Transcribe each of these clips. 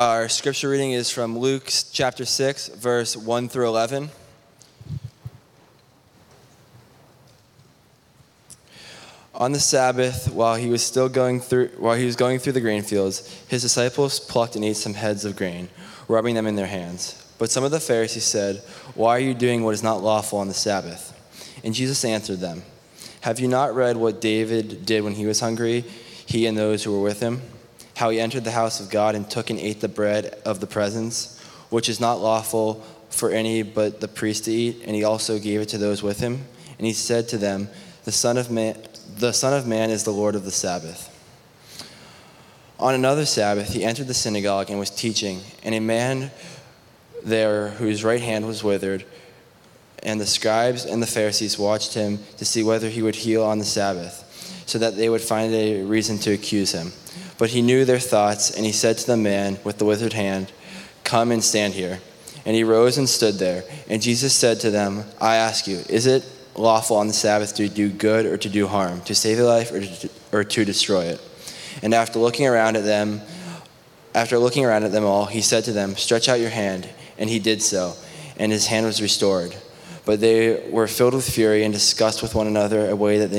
Our scripture reading is from Luke chapter 6, verse 1 through 11. On the Sabbath, while he was going through the grain fields, his disciples plucked and ate some heads of grain, rubbing them in their hands. But some of the Pharisees said, "Why are you doing what is not lawful on the Sabbath?" And Jesus answered them, "Have you not read what David did when he was hungry, he and those who were with him? How he entered the house of God and took and ate the bread of the presence, which is not lawful for any but the priest to eat, and he also gave it to those with him. And he said to them, the Son of Man is the Lord of the Sabbath." On another Sabbath, he entered the synagogue and was teaching, and a man there whose right hand was withered, and the scribes and the Pharisees watched him to see whether he would heal on the Sabbath, so that they would find a reason to accuse him. But he knew their thoughts, and he said to the man with the withered hand, "Come and stand here." And he rose and stood there. And Jesus said to them, "I ask you, is it lawful on the Sabbath to do good or to do harm, to save a life or to destroy it?" And after looking around at them all, he said to them, "Stretch out your hand." And he did so, and his hand was restored. But they were filled with fury and discussed with one another what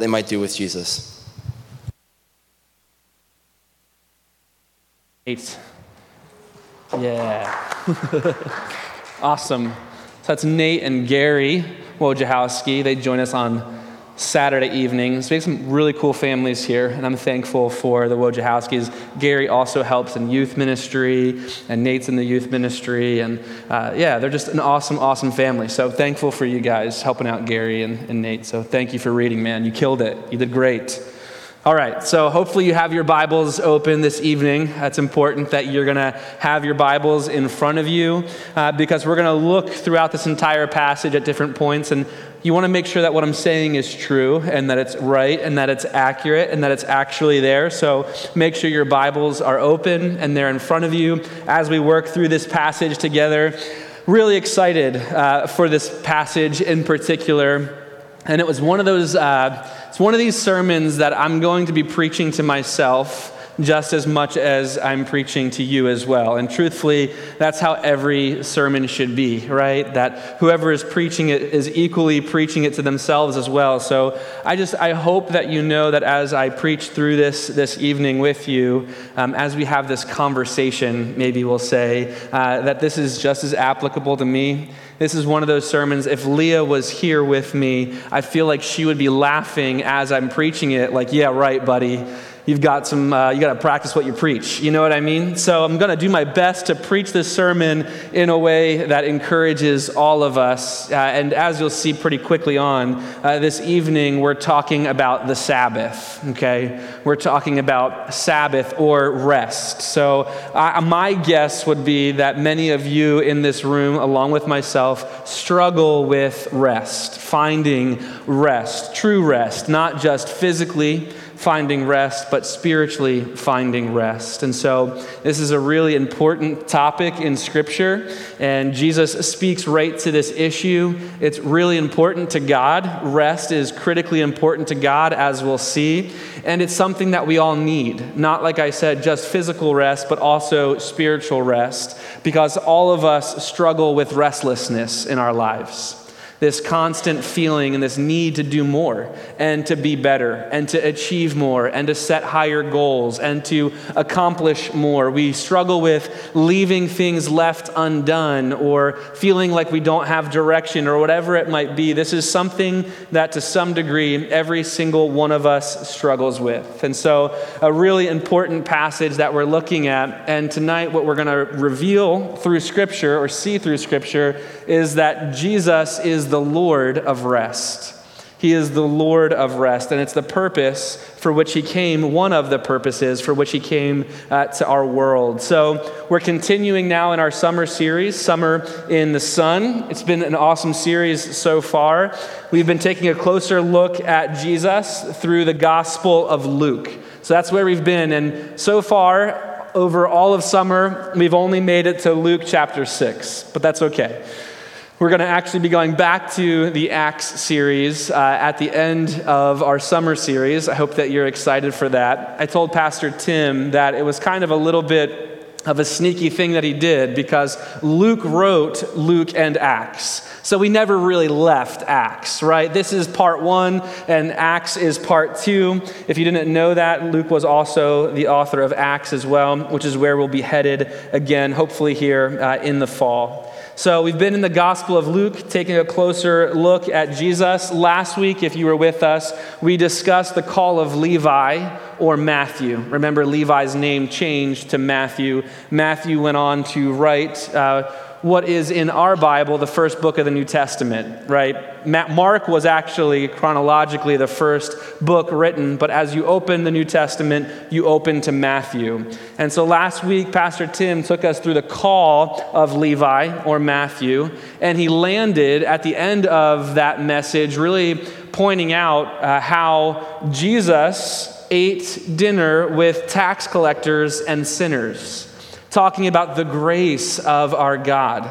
they might do with Jesus. Yeah. Awesome. So that's Nate and Gary Wojciechowski. They join us on Saturday evenings. We have some really cool families here, and I'm thankful for the Wojciechowskis. Gary also helps in youth ministry, and Nate's in the youth ministry, and they're just an awesome, awesome family. So thankful for you guys helping out Gary and Nate. So thank you for reading, man. You killed it. You did great. All right, so hopefully you have your Bibles open this evening. It's important that you're going to have your Bibles in front of you because we're going to look throughout this entire passage at different points, and you want to make sure that what I'm saying is true and that it's right and that it's accurate and that it's actually there. So make sure your Bibles are open and they're in front of you as we work through this passage together. Really excited for this passage in particular, and it was one of those... It's one of these sermons that I'm going to be preaching to myself just as much as I'm preaching to you as well. And truthfully, that's how every sermon should be, right? That whoever is preaching it is equally preaching it to themselves as well. So I hope that you know that as I preach through this evening with you, as we have this conversation, maybe we'll say, that this is just as applicable to me. This is one of those sermons, if Leah was here with me, I feel like she would be laughing as I'm preaching it, like, "Yeah, right, buddy. You've got you got to practice what you preach." You know what I mean? So I'm going to do my best to preach this sermon in a way that encourages all of us. And as you'll see pretty quickly on, this evening, we're talking about the Sabbath, okay? We're talking about Sabbath or rest. So my guess would be that many of you in this room, along with myself, struggle with rest, finding rest, true rest, not just physically finding rest, but spiritually finding rest. And so this is a really important topic in Scripture, and Jesus speaks right to this issue. It's really important to God. Rest is critically important to God, as we'll see, and it's something that we all need. Not, like I said, just physical rest, but also spiritual rest, because all of us struggle with restlessness in our lives. This constant feeling and this need to do more and to be better and to achieve more and to set higher goals and to accomplish more. We struggle with leaving things left undone or feeling like we don't have direction or whatever it might be. This is something that to some degree every single one of us struggles with. And so a really important passage that we're looking at, and tonight what we're going to reveal through Scripture or see through Scripture is that Jesus is the Lord of rest. He is the Lord of rest, and it's the purpose for which he came, one of the purposes for which he came to our world. So we're continuing now in our summer series, Summer in the Sun. It's been an awesome series so far. We've been taking a closer look at Jesus through the Gospel of Luke. So that's where we've been, and so far, over all of summer, we've only made it to Luke chapter 6, but that's okay. We're going to actually be going back to the Acts series at the end of our summer series. I hope that you're excited for that. I told Pastor Tim that it was kind of a little bit of a sneaky thing that he did because Luke wrote Luke and Acts. So we never really left Acts, right? This is part one and Acts is part two. If you didn't know that, Luke was also the author of Acts as well, which is where we'll be headed again, hopefully here in the fall. So we've been in the Gospel of Luke, taking a closer look at Jesus. Last week, if you were with us, we discussed the call of Levi or Matthew. Remember, Levi's name changed to Matthew. Matthew went on to write what is in our Bible, the first book of the New Testament, right? Mark was actually chronologically the first book written, but as you open the New Testament, you open to Matthew. And so last week, Pastor Tim took us through the call of Levi or Matthew, and he landed at the end of that message really pointing out how Jesus ate dinner with tax collectors and sinners, talking about the grace of our God,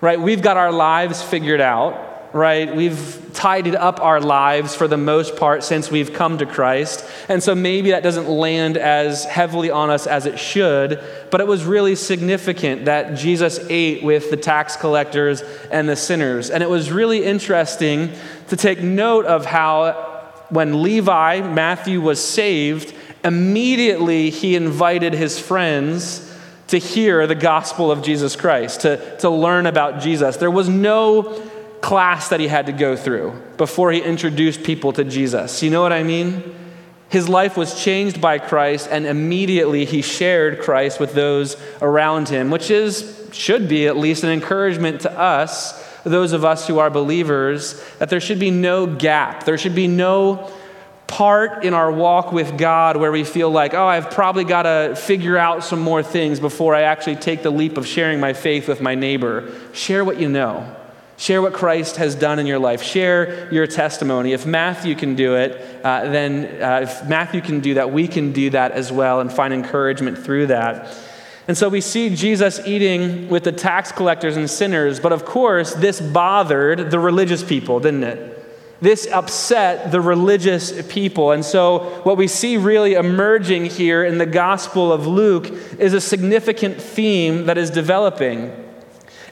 right? We've got our lives figured out, right? We've tidied up our lives for the most part since we've come to Christ. And so maybe that doesn't land as heavily on us as it should, but it was really significant that Jesus ate with the tax collectors and the sinners. And it was really interesting to take note of how when Levi, Matthew, was saved, immediately he invited his friends to hear the gospel of Jesus Christ, to learn about Jesus. There was no class that he had to go through before he introduced people to Jesus. You know what I mean? His life was changed by Christ, and immediately he shared Christ with those around him, which should be at least an encouragement to us, those of us who are believers, that there should be no gap. There should be no part in our walk with God where we feel like, oh, I've probably got to figure out some more things before I actually take the leap of sharing my faith with my neighbor. Share what you know. Share what Christ has done in your life. Share your testimony. If Matthew can do it, if Matthew can do that, we can do that as well and find encouragement through that. And so we see Jesus eating with the tax collectors and sinners, but of course, this bothered the religious people, didn't it? This upset the religious people. And so what we see really emerging here in the Gospel of Luke is a significant theme that is developing.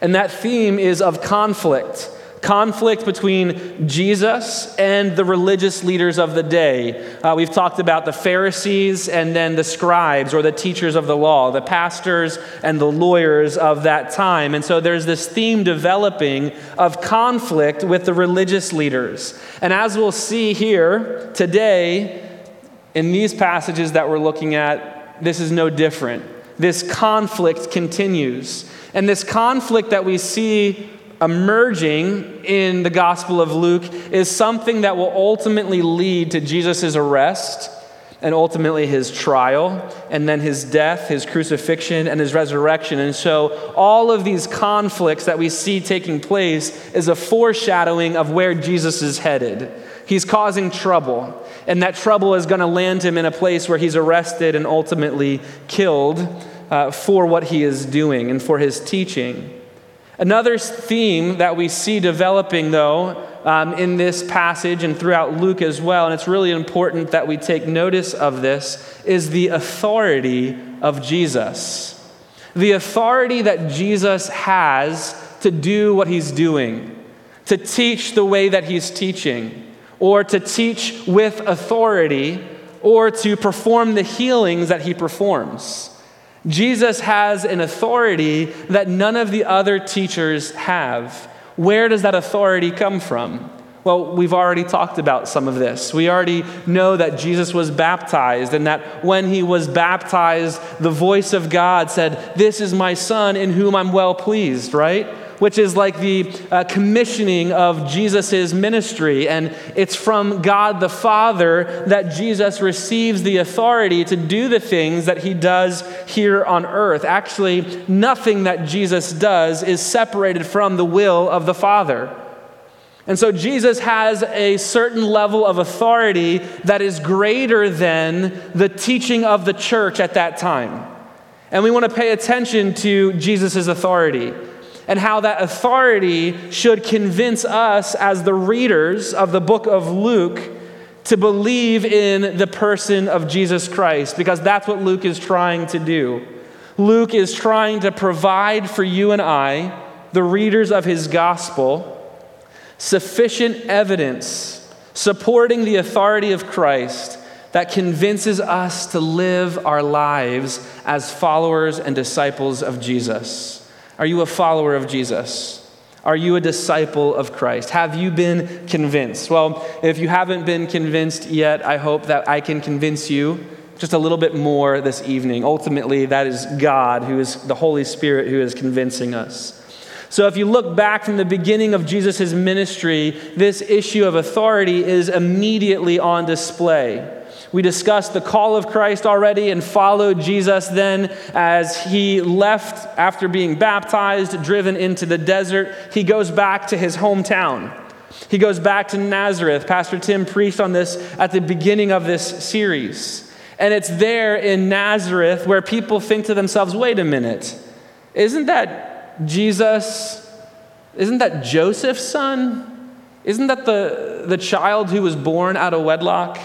And that theme is of conflict. Conflict between Jesus and the religious leaders of the day. We've talked about the Pharisees and then the scribes or the teachers of the law, the pastors and the lawyers of that time. And so there's this theme developing of conflict with the religious leaders. And as we'll see here today in these passages that we're looking at, this is no different. This conflict continues. And this conflict that we see emerging in the Gospel of Luke is something that will ultimately lead to Jesus' arrest and ultimately his trial and then his death, his crucifixion, and his resurrection. And so all of these conflicts that we see taking place is a foreshadowing of where Jesus is headed. He's causing trouble, and that trouble is going to land him in a place where he's arrested and ultimately killed for what he is doing and for his teaching. Another theme that we see developing, though, in this passage and throughout Luke as well, and it's really important that we take notice of this, is the authority of Jesus. The authority that Jesus has to do what he's doing, to teach the way that he's teaching, or to teach with authority, or to perform the healings that he performs. Jesus has an authority that none of the other teachers have. Where does that authority come from? Well, we've already talked about some of this. We already know that Jesus was baptized and that when he was baptized, the voice of God said, "This is my son in whom I'm well pleased," right? Which is like the commissioning of Jesus' ministry. And it's from God the Father that Jesus receives the authority to do the things that he does here on earth. Actually, nothing that Jesus does is separated from the will of the Father. And so Jesus has a certain level of authority that is greater than the teaching of the church at that time. And we want to pay attention to Jesus' authority. and how that authority should convince us as the readers of the book of Luke to believe in the person of Jesus Christ, because that's what Luke is trying to do. Luke is trying to provide for you and I, the readers of his gospel, sufficient evidence supporting the authority of Christ that convinces us to live our lives as followers and disciples of Jesus. Are you a follower of Jesus? Are you a disciple of Christ? Have you been convinced? Well, if you haven't been convinced yet, I hope that I can convince you just a little bit more this evening. Ultimately, that is God, who is the Holy Spirit, who is convincing us. So if you look back from the beginning of Jesus' ministry, this issue of authority is immediately on display. We discussed the call of Christ already and followed Jesus then as he left after being baptized, driven into the desert. He goes back to his hometown. He goes back to Nazareth. Pastor Tim preached on this at the beginning of this series. And it's there in Nazareth where people think to themselves, wait a minute, isn't that Jesus? Isn't that Joseph's son? Isn't that the child who was born out of wedlock?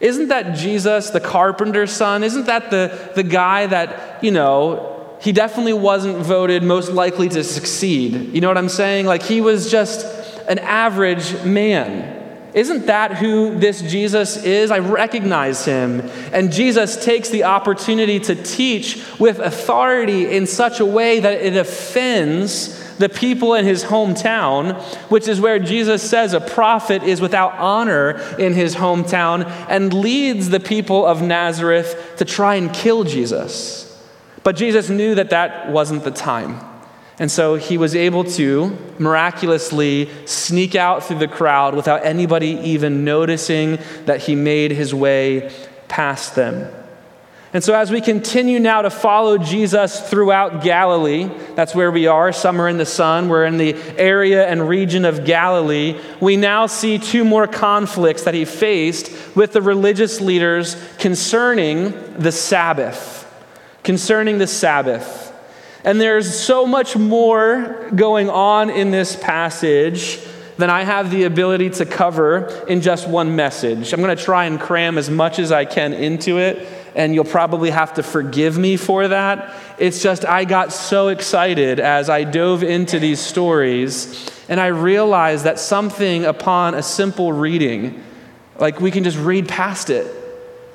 Isn't that Jesus, the carpenter's son? Isn't that the guy that, you know, he definitely wasn't voted most likely to succeed? You know what I'm saying? Like, he was just an average man. Isn't that who this Jesus is? I recognize him. And Jesus takes the opportunity to teach with authority in such a way that it offends the people in his hometown, which is where Jesus says a prophet is without honor in his hometown, and leads the people of Nazareth to try and kill Jesus. But Jesus knew that that wasn't the time. And so he was able to miraculously sneak out through the crowd without anybody even noticing that he made his way past them. And so as we continue now to follow Jesus throughout Galilee, that's where we are, summer in the sun, we're in the area and region of Galilee, we now see two more conflicts that he faced with the religious leaders concerning the Sabbath. And there's so much more going on in this passage than I have the ability to cover in just one message. I'm going to try and cram as much as I can into it, and you'll probably have to forgive me for that. It's just I got so excited as I dove into these stories, and I realized that something upon a simple reading, like we can just read past it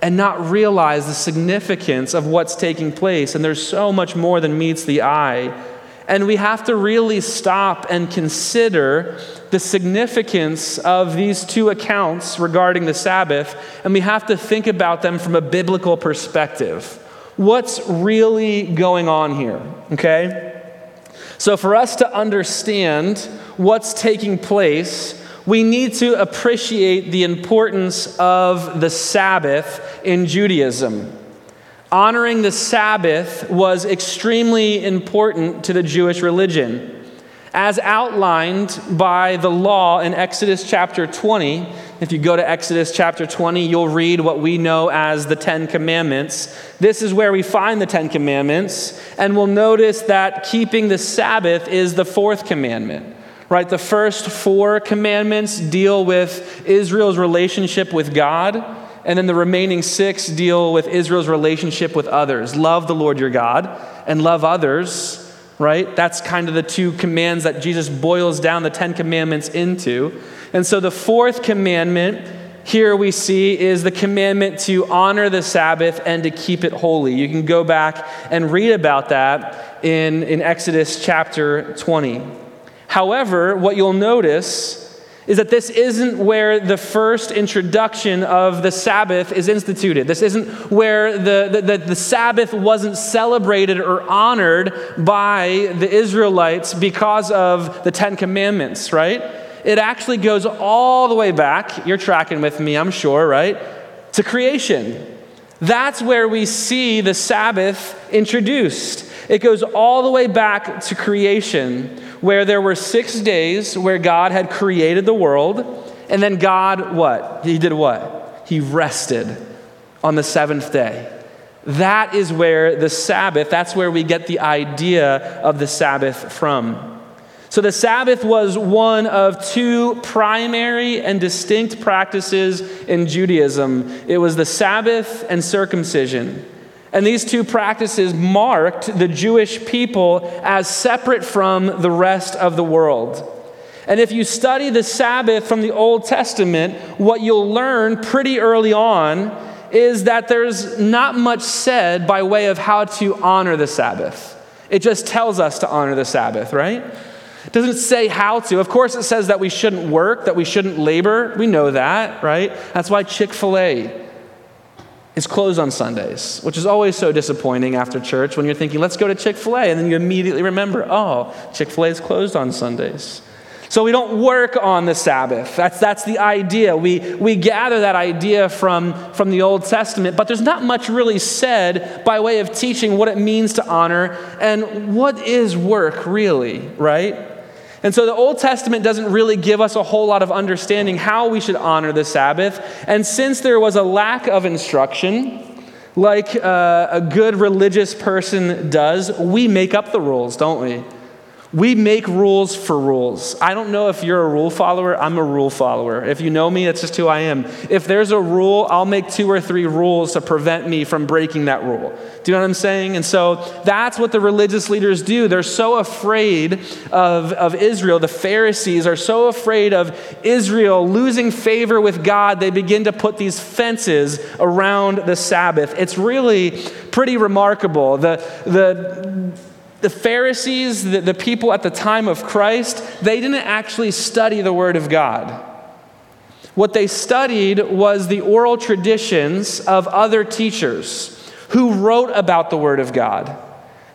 and not realize the significance of what's taking place. And there's so much more than meets the eye. And we have to really stop and consider the significance of these two accounts regarding the Sabbath, and we have to think about them from a biblical perspective. What's really going on here, okay? So for us to understand what's taking place, we need to appreciate the importance of the Sabbath in Judaism. Honoring the Sabbath was extremely important to the Jewish religion. As outlined by the law in Exodus chapter 20, if you go to Exodus chapter 20, you'll read what we know as the Ten Commandments. This is where we find the Ten Commandments, and we'll notice that keeping the Sabbath is the fourth commandment. Right, the first four commandments deal with Israel's relationship with God. And then the remaining six deal with Israel's relationship with others. Love the Lord your God and love others, right? That's kind of the two commands that Jesus boils down the Ten Commandments into. And so the fourth commandment here we see is the commandment to honor the Sabbath and to keep it holy. You can go back and read about that in Exodus chapter 20. However, what you'll notice is that this isn't where the first introduction of the Sabbath is instituted. This isn't where the Sabbath wasn't celebrated or honored by the Israelites because of the Ten Commandments, right? It actually goes all the way back, you're tracking with me, I'm sure, right? To creation. That's where we see the Sabbath introduced. It goes all the way back to creation, where there were 6 days where God had created the world, and then God, what? He did what? He rested on the seventh day. That is where the Sabbath, that's where we get the idea of the Sabbath from. So the Sabbath was one of two primary and distinct practices in Judaism. It was the Sabbath and circumcision. And these two practices marked the Jewish people as separate from the rest of the world. And if you study the Sabbath from the Old Testament, what you'll learn pretty early on is that there's not much said by way of how to honor the Sabbath. It just tells us to honor the Sabbath, right? It doesn't say how to. Of course, it says that we shouldn't work, that we shouldn't labor. We know that, right? That's why Chick-fil-A is closed on Sundays, which is always so disappointing after church when you're thinking, let's go to Chick-fil-A, and then you immediately remember, oh, Chick-fil-A is closed on Sundays. So we don't work on the Sabbath. That's the idea. We gather that idea from the Old Testament, but there's not much really said by way of teaching what it means to honor and what is work really, right? And so the Old Testament doesn't really give us a whole lot of understanding how we should honor the Sabbath. And since there was a lack of instruction, like a good religious person does, we make up the rules, don't we? We make rules for rules. I don't know if you're a rule follower. I'm a rule follower. If you know me, that's just who I am. If there's a rule, I'll make 2 or 3 rules to prevent me from breaking that rule. Do you know what I'm saying? And so that's what the religious leaders do. They're so afraid of Israel. The Pharisees are so afraid of Israel losing favor with God, they begin to put these fences around the Sabbath. It's really pretty remarkable. The Pharisees, the people at the time of Christ, they didn't actually study the Word of God. What they studied was the oral traditions of other teachers who wrote about the Word of God.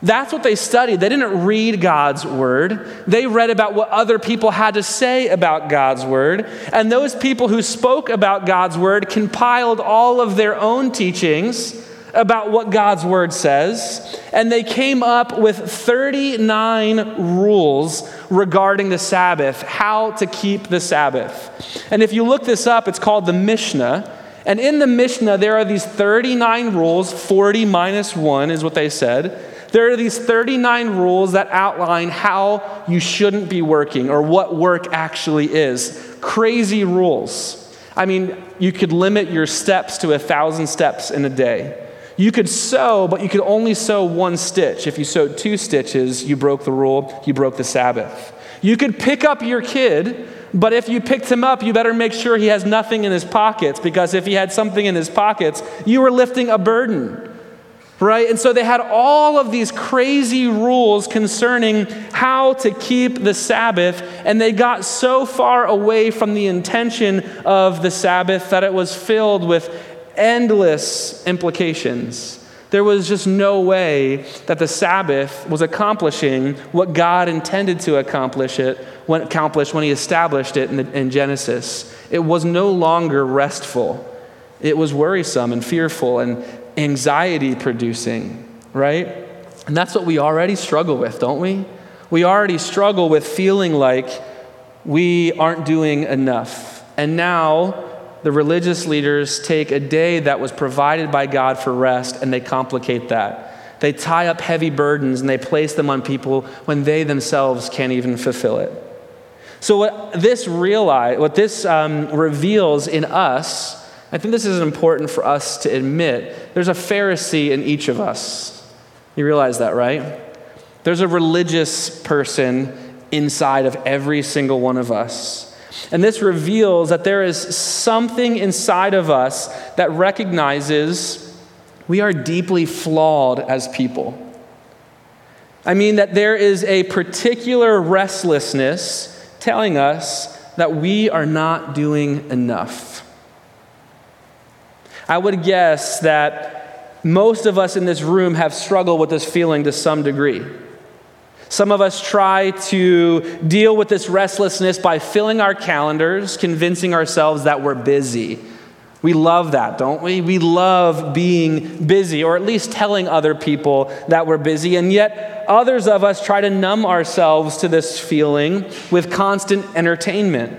That's what they studied. They didn't read God's Word. They read about what other people had to say about God's Word. And those people who spoke about God's Word compiled all of their own teachings about what God's Word says, and they came up with 39 rules regarding the Sabbath, how to keep the Sabbath. And if you look this up, it's called the Mishnah. And in the Mishnah, there are these 39 rules, 40 minus 1 is what they said. There are these 39 rules that outline how you shouldn't be working or what work actually is. Crazy rules. I mean, you could limit your steps to 1,000 steps in a day. You could sew, but you could only sew 1 stitch. If you sewed 2 stitches, you broke the rule, you broke the Sabbath. You could pick up your kid, but if you picked him up, you better make sure he has nothing in his pockets, because if he had something in his pockets, you were lifting a burden, right? And so they had all of these crazy rules concerning how to keep the Sabbath, and they got so far away from the intention of the Sabbath that it was filled with endless implications. There was just no way that the Sabbath was accomplishing what God intended to accomplish when he established it in Genesis. It was no longer restful. It was worrisome and fearful and anxiety-producing, right? And that's what we already struggle with, don't we? We already struggle with feeling like we aren't doing enough. And now the religious leaders take a day that was provided by God for rest, and they complicate that. They tie up heavy burdens and they place them on people when they themselves can't even fulfill it. So what this reveals in us, I think this is important for us to admit, there's a Pharisee in each of us. You realize that, right? There's a religious person inside of every single one of us. And this reveals that there is something inside of us that recognizes we are deeply flawed as people. I mean, that there is a particular restlessness telling us that we are not doing enough. I would guess that most of us in this room have struggled with this feeling to some degree. Some of us try to deal with this restlessness by filling our calendars, convincing ourselves that we're busy. We love that, don't we? We love being busy, or at least telling other people that we're busy. And yet, others of us try to numb ourselves to this feeling with constant entertainment,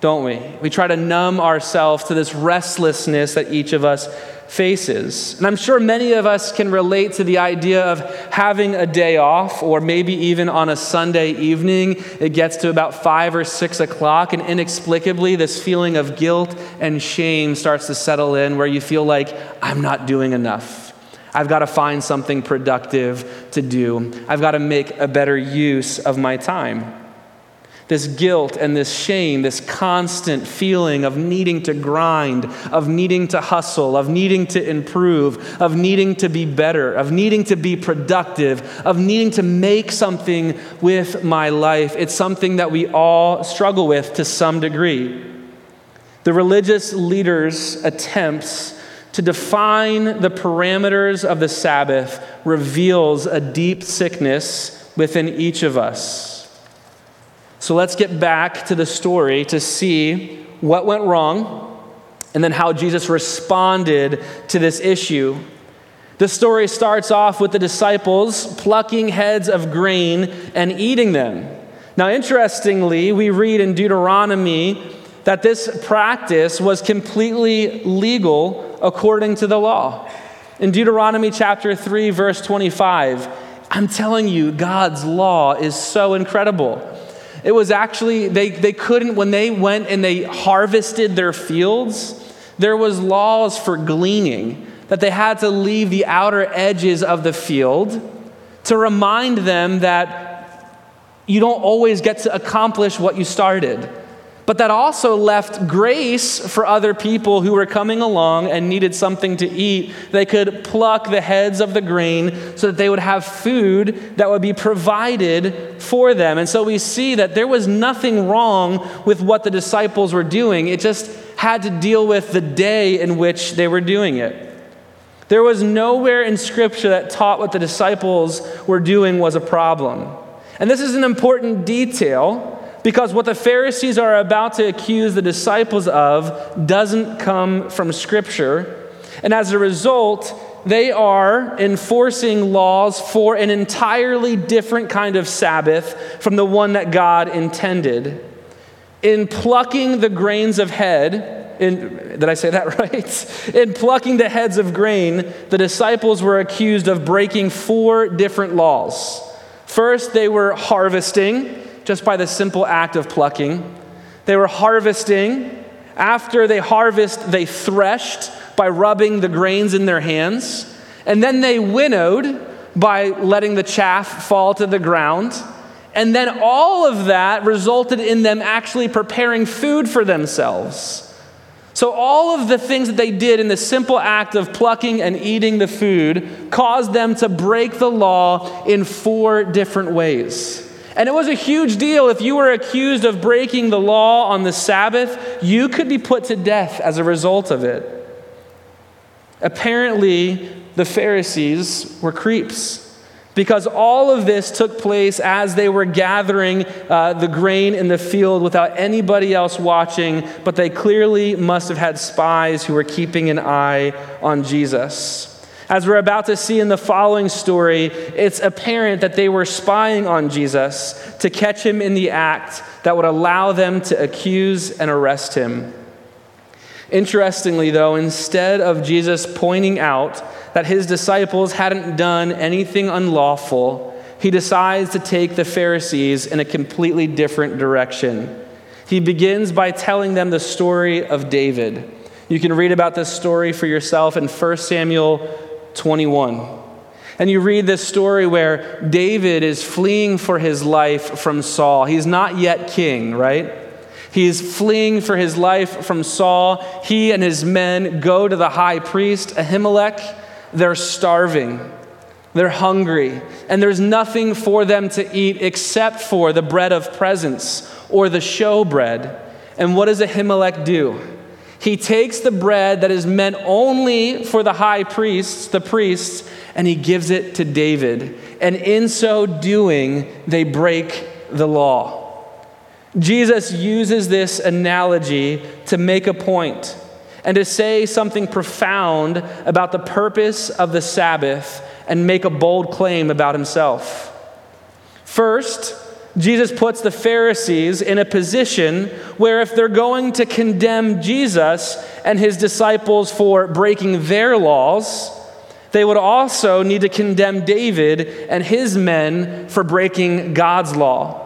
don't we? We try to numb ourselves to this restlessness that each of us faces. And I'm sure many of us can relate to the idea of having a day off, or maybe even on a Sunday evening, it gets to about 5 or 6 o'clock, and inexplicably this feeling of guilt and shame starts to settle in, where you feel like, I'm not doing enough. I've got to find something productive to do. I've got to make a better use of my time. This guilt and this shame, this constant feeling of needing to grind, of needing to hustle, of needing to improve, of needing to be better, of needing to be productive, of needing to make something with my life. It's something that we all struggle with to some degree. The religious leaders' attempts to define the parameters of the Sabbath reveals a deep sickness within each of us. So let's get back to the story to see what went wrong and then how Jesus responded to this issue. The story starts off with the disciples plucking heads of grain and eating them. Now, interestingly, we read in Deuteronomy that this practice was completely legal according to the law. In Deuteronomy chapter 3, verse 25, I'm telling you, God's law is so incredible. It was actually, they couldn't, when they went and they harvested their fields, there was laws for gleaning, that they had to leave the outer edges of the field to remind them that you don't always get to accomplish what you started. But that also left grace for other people who were coming along and needed something to eat. They could pluck the heads of the grain so that they would have food that would be provided for them. And so we see that there was nothing wrong with what the disciples were doing. It just had to deal with the day in which they were doing it. There was nowhere in Scripture that taught what the disciples were doing was a problem. And this is an important detail, because what the Pharisees are about to accuse the disciples of doesn't come from Scripture. And as a result, they are enforcing laws for an entirely different kind of Sabbath from the one that God intended. In plucking the grains of head, did I say that right? In plucking the heads of grain, the disciples were accused of breaking 4 different laws. First, they were harvesting, just by the simple act of plucking. They were harvesting. After they harvest, they threshed by rubbing the grains in their hands. And then they winnowed by letting the chaff fall to the ground. And then all of that resulted in them actually preparing food for themselves. So all of the things that they did in the simple act of plucking and eating the food caused them to break the law in 4 different ways. And it was a huge deal. If you were accused of breaking the law on the Sabbath, you could be put to death as a result of it. Apparently, the Pharisees were creeps, because all of this took place as they were gathering the grain in the field without anybody else watching, but they clearly must have had spies who were keeping an eye on Jesus. As we're about to see in the following story, it's apparent that they were spying on Jesus to catch him in the act that would allow them to accuse and arrest him. Interestingly, though, instead of Jesus pointing out that his disciples hadn't done anything unlawful, he decides to take the Pharisees in a completely different direction. He begins by telling them the story of David. You can read about this story for yourself in 1 Samuel 21. And you read this story where David is fleeing for his life from Saul. He's not yet king, right? He's fleeing for his life from Saul. He and his men go to the high priest, Ahimelech. They're starving. They're hungry. And there's nothing for them to eat except for the bread of presence, or the show bread. And what does Ahimelech do? He takes the bread that is meant only for the high priests, the priests, and he gives it to David. And in so doing, they break the law. Jesus uses this analogy to make a point and to say something profound about the purpose of the Sabbath and make a bold claim about himself. First, Jesus puts the Pharisees in a position where if they're going to condemn Jesus and his disciples for breaking their laws, they would also need to condemn David and his men for breaking God's law.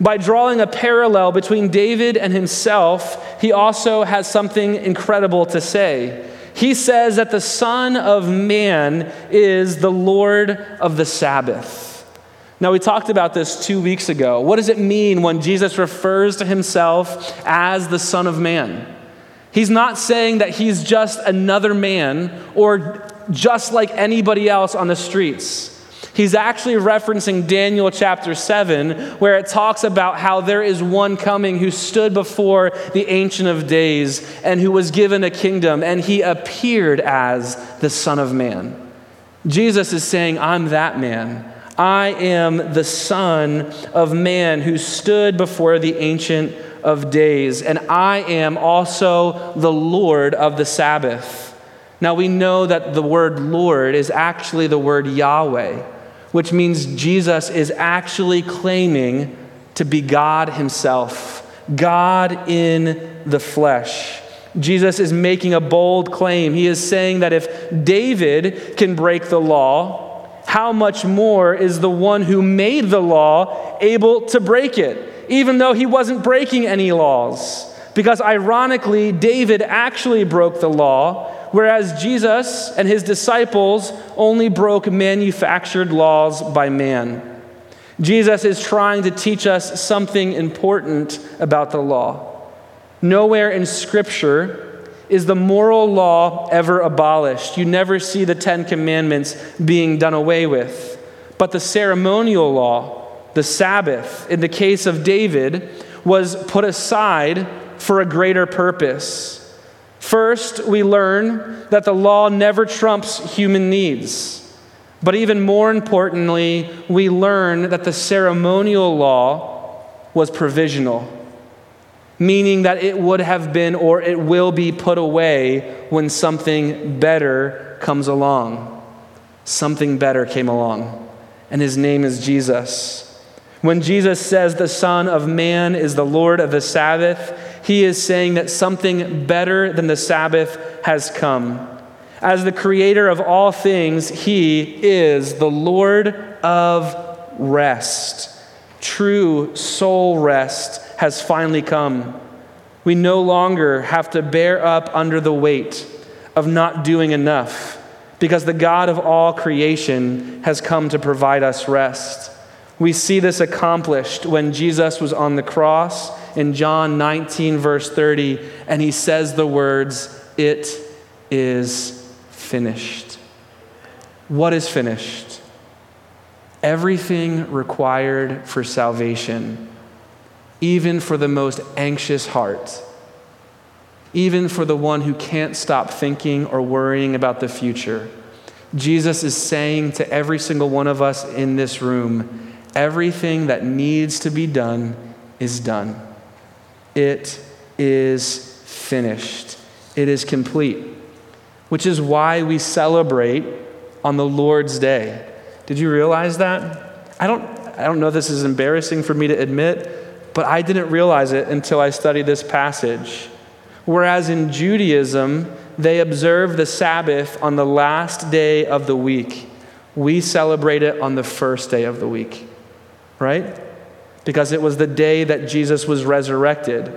By drawing a parallel between David and himself, he also has something incredible to say. He says that the Son of Man is the Lord of the Sabbath. Now, we talked about this 2 weeks ago. What does it mean when Jesus refers to himself as the Son of Man? He's not saying that he's just another man or just like anybody else on the streets. He's actually referencing Daniel chapter 7, where it talks about how there is one coming who stood before the Ancient of Days and who was given a kingdom, and he appeared as the Son of Man. Jesus is saying, I'm that man. I am the Son of Man who stood before the Ancient of Days, and I am also the Lord of the Sabbath. Now, we know that the word Lord is actually the word Yahweh, which means Jesus is actually claiming to be God himself, God in the flesh. Jesus is making a bold claim. He is saying that if David can break the law, how much more is the one who made the law able to break it, even though he wasn't breaking any laws? Because ironically, David actually broke the law, whereas Jesus and his disciples only broke manufactured laws by man. Jesus is trying to teach us something important about the law. Nowhere in Scripture is the moral law ever abolished. You never see the Ten Commandments being done away with. But the ceremonial law, the Sabbath, in the case of David, was put aside for a greater purpose. First, we learn that the law never trumps human needs. But even more importantly, we learn that the ceremonial law was provisional, meaning that it would have been or it will be put away when something better comes along. Something better came along, and his name is Jesus. When Jesus says the Son of Man is the Lord of the Sabbath, he is saying that something better than the Sabbath has come. As the creator of all things, he is the Lord of rest. True soul rest has finally come. We no longer have to bear up under the weight of not doing enough because the God of all creation has come to provide us rest. We see this accomplished when Jesus was on the cross in John 19, verse 30, and he says the words, "It is finished." What is finished? Everything required for salvation, even for the most anxious heart, even for the one who can't stop thinking or worrying about the future. Jesus is saying to every single one of us in this room, everything that needs to be done is done. It is finished. It is complete, which is why we celebrate on the Lord's Day. Did you realize that? I don't know if this is embarrassing for me to admit, but I didn't realize it until I studied this passage. Whereas in Judaism, they observe the Sabbath on the last day of the week, we celebrate it on the first day of the week, right? Because it was the day that Jesus was resurrected.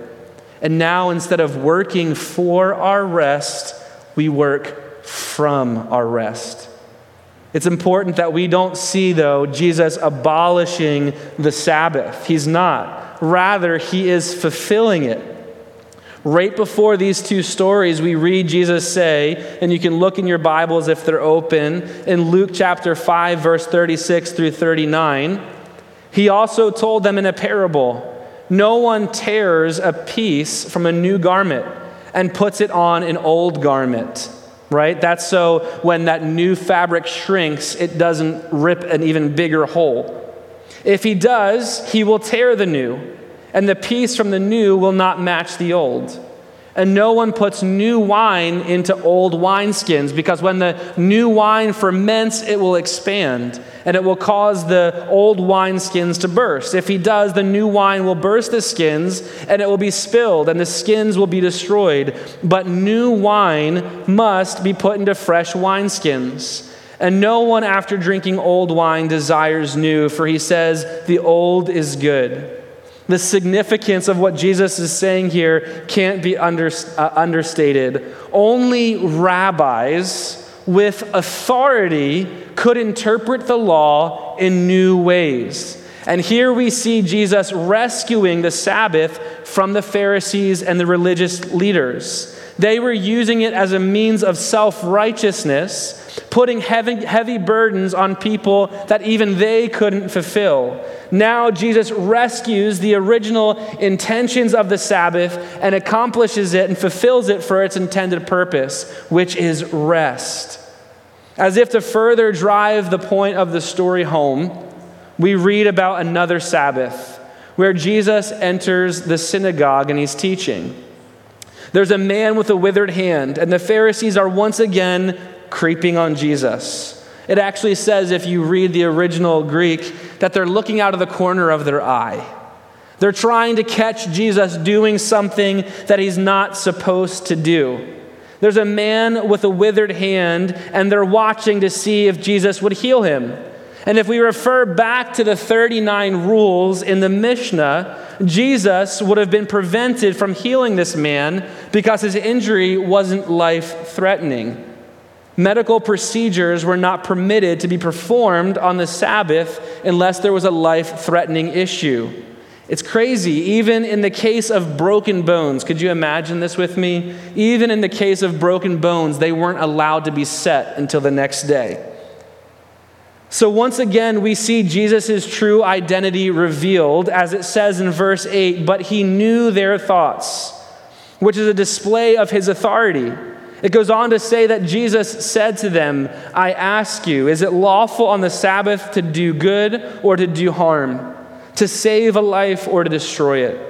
And now instead of working for our rest, we work from our rest. It's important that we don't see, though, Jesus abolishing the Sabbath. He's not. Rather, he is fulfilling it. Right before these two stories, we read Jesus say, and you can look in your Bibles if they're open, in Luke chapter 5, verse 36 through 39, he also told them in a parable, "No one tears a piece from a new garment and puts it on an old garment." Right? That's so when that new fabric shrinks, it doesn't rip an even bigger hole. If he does, he will tear the new, and the piece from the new will not match the old. and no one puts new wine into old wineskins, because when the new wine ferments, it will expand, and it will cause the old wineskins to burst. If he does, the new wine will burst the skins, and it will be spilled, and the skins will be destroyed. But new wine must be put into fresh wineskins. And no one after drinking old wine desires new, for he says, the old is good. The significance of what Jesus is saying here can't be understated. Only rabbis with authority could interpret the law in new ways. And here we see Jesus rescuing the Sabbath from the Pharisees and the religious leaders. They were using it as a means of self-righteousness, putting heavy burdens on people that even they couldn't fulfill. Now Jesus rescues the original intentions of the Sabbath and accomplishes it and fulfills it for its intended purpose, which is rest. As if to further drive the point of the story home, we read about another Sabbath where Jesus enters the synagogue and he's teaching. There's a man with a withered hand, and the Pharisees are once again creeping on Jesus. It actually says, if you read the original Greek, that they're looking out of the corner of their eye. They're trying to catch Jesus doing something that he's not supposed to do. There's a man with a withered hand, and they're watching to see if Jesus would heal him. And if we refer back to the 39 rules in the Mishnah, Jesus would have been prevented from healing this man because his injury wasn't life-threatening. Medical procedures were not permitted to be performed on the Sabbath unless there was a life-threatening issue. It's crazy, even in the case of broken bones. Could you imagine this with me? Even in the case of broken bones, they weren't allowed to be set until the next day. So once again, we see Jesus' true identity revealed, as it says in verse 8, but he knew their thoughts, which is a display of his authority. It goes on to say that Jesus said to them, I ask you, is it lawful on the Sabbath to do good or to do harm, to save a life or to destroy it?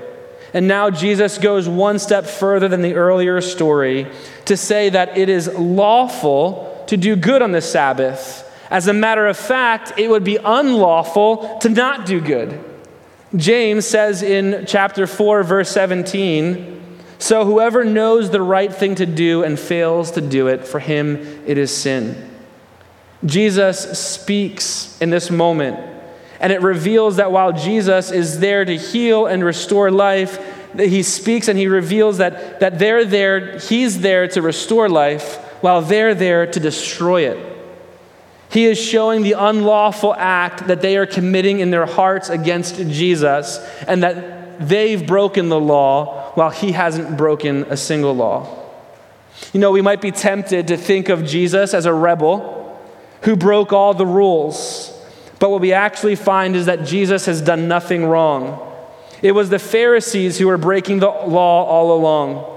And now Jesus goes one step further than the earlier story to say that it is lawful to do good on the Sabbath. As a matter of fact, it would be unlawful to not do good. James says in chapter 4, verse 17, so whoever knows the right thing to do and fails to do it, for him it is sin. Jesus speaks in this moment, and it reveals that while Jesus is there to heal and restore life, he speaks and he reveals that they're there, he's there to restore life, while they're there to destroy it. He is showing the unlawful act that they are committing in their hearts against Jesus, and that they've broken the law while he hasn't broken a single law. You know, we might be tempted to think of Jesus as a rebel who broke all the rules, but what we actually find is that Jesus has done nothing wrong. It was the Pharisees who were breaking the law all along.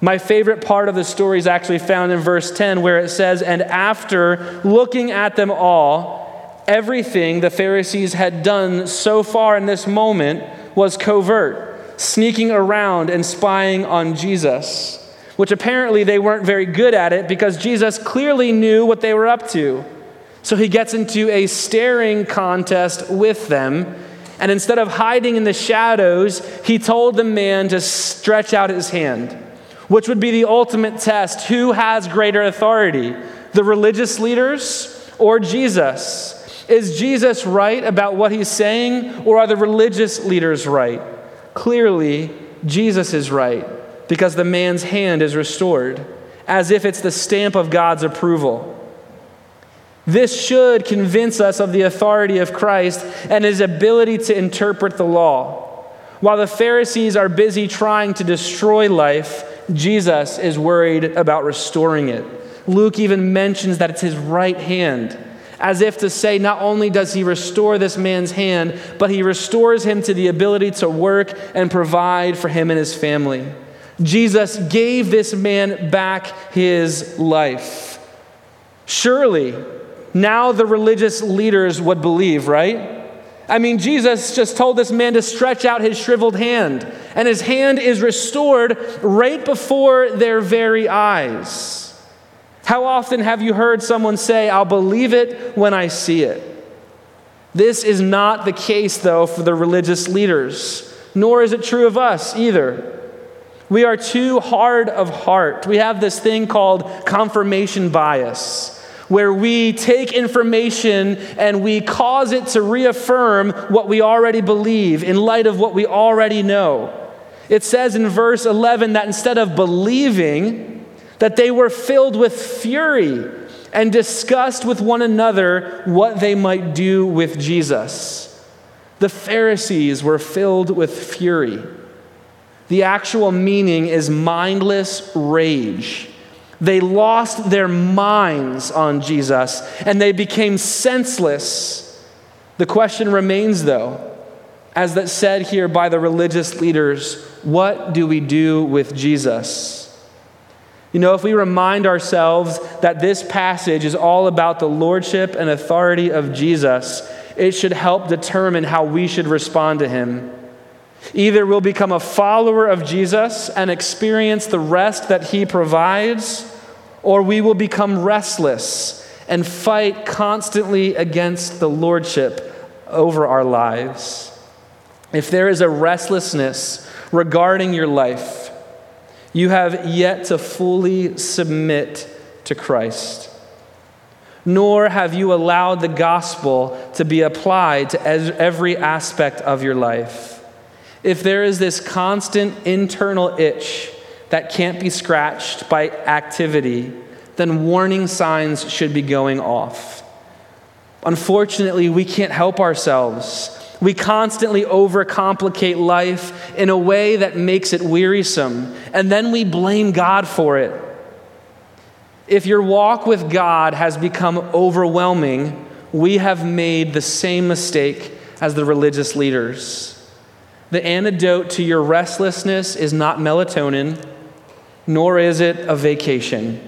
My favorite part of the story is actually found in verse 10, where it says, and after looking at them all, everything the Pharisees had done so far in this moment was covert, sneaking around and spying on Jesus, which apparently they weren't very good at it, because Jesus clearly knew what they were up to. So he gets into a staring contest with them, and instead of hiding in the shadows, he told the man to stretch out his hand, which would be the ultimate test. Who has greater authority, the religious leaders or Jesus? Is Jesus right about what he's saying, or are the religious leaders right? Clearly, Jesus is right, because the man's hand is restored, as if it's the stamp of God's approval. This should convince us of the authority of Christ and his ability to interpret the law. While the Pharisees are busy trying to destroy life, Jesus is worried about restoring it. Luke even mentions that it's his right hand, as if to say not only does he restore this man's hand, but he restores him to the ability to work and provide for him and his family. Jesus gave this man back his life. Surely, now the religious leaders would believe, right? I mean, Jesus just told this man to stretch out his shriveled hand, and his hand is restored right before their very eyes. How often have you heard someone say, "I'll believe it when I see it"? This is not the case, though, for the religious leaders, nor is it true of us either. We are too hard of heart. We have this thing called confirmation bias, where we take information and we cause it to reaffirm what we already believe in light of what we already know. It says in verse 11 that instead of believing, that they were filled with fury and discussed with one another what they might do with Jesus. The Pharisees were filled with fury. The actual meaning is mindless rage. They lost their minds on Jesus, and they became senseless. The question remains, though, as that said here by the religious leaders, what do we do with Jesus? You know, if we remind ourselves that this passage is all about the lordship and authority of Jesus, it should help determine how we should respond to him. Either we'll become a follower of Jesus and experience the rest that he provides, or we will become restless and fight constantly against the lordship over our lives. If there is a restlessness regarding your life, you have yet to fully submit to Christ, nor have you allowed the gospel to be applied to every aspect of your life. If there is this constant internal itch that can't be scratched by activity, then warning signs should be going off. Unfortunately, we can't help ourselves. We constantly overcomplicate life in a way that makes it wearisome, and then we blame God for it. If your walk with God has become overwhelming, we have made the same mistake as the religious leaders. The antidote to your restlessness is not melatonin, nor is it a vacation.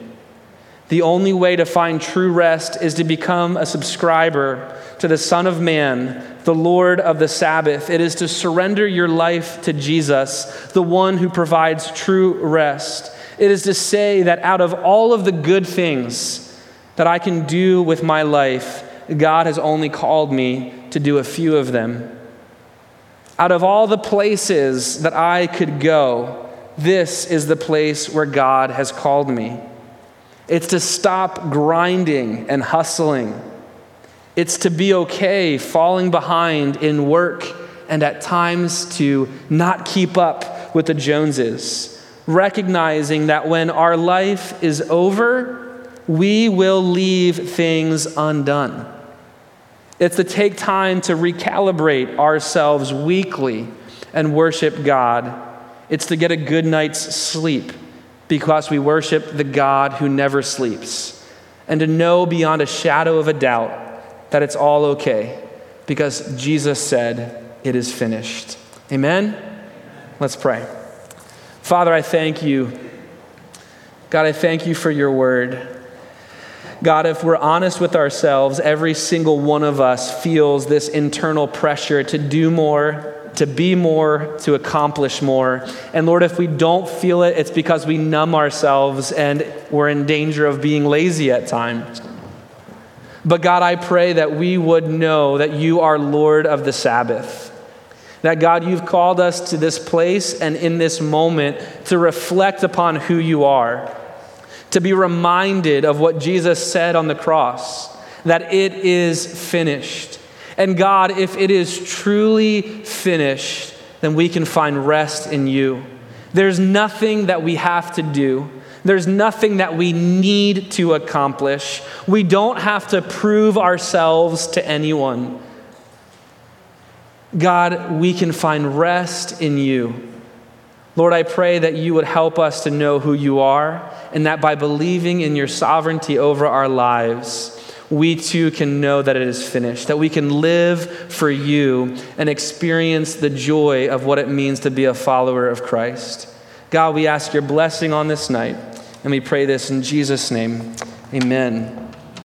The only way to find true rest is to become a subscriber to the Son of Man, the Lord of the Sabbath. It is to surrender your life to Jesus, the one who provides true rest. It is to say that out of all of the good things that I can do with my life, God has only called me to do a few of them. Out of all the places that I could go, this is the place where God has called me. It's to stop grinding and hustling. It's to be okay falling behind in work and at times to not keep up with the Joneses, recognizing that when our life is over, we will leave things undone. It's to take time to recalibrate ourselves weekly and worship God. It's to get a good night's sleep because we worship the God who never sleeps, and to know beyond a shadow of a doubt that it's all okay because Jesus said it is finished. Amen? Let's pray. Father, I thank you. God, I thank you for your word. God, if we're honest with ourselves, every single one of us feels this internal pressure to do more, to be more, to accomplish more. And Lord, if we don't feel it, it's because we numb ourselves and we're in danger of being lazy at times. But God, I pray that we would know that you are Lord of the Sabbath. That God, you've called us to this place and in this moment to reflect upon who you are. To be reminded of what Jesus said on the cross. That it is finished. And God, if it is truly finished, then we can find rest in you. There's nothing that we have to do. There's nothing that we need to accomplish. We don't have to prove ourselves to anyone. God, we can find rest in you. Lord, I pray that you would help us to know who you are, and that by believing in your sovereignty over our lives, we too can know that it is finished, that we can live for you and experience the joy of what it means to be a follower of Christ. God, we ask your blessing on this night, and we pray this in Jesus' name. Amen.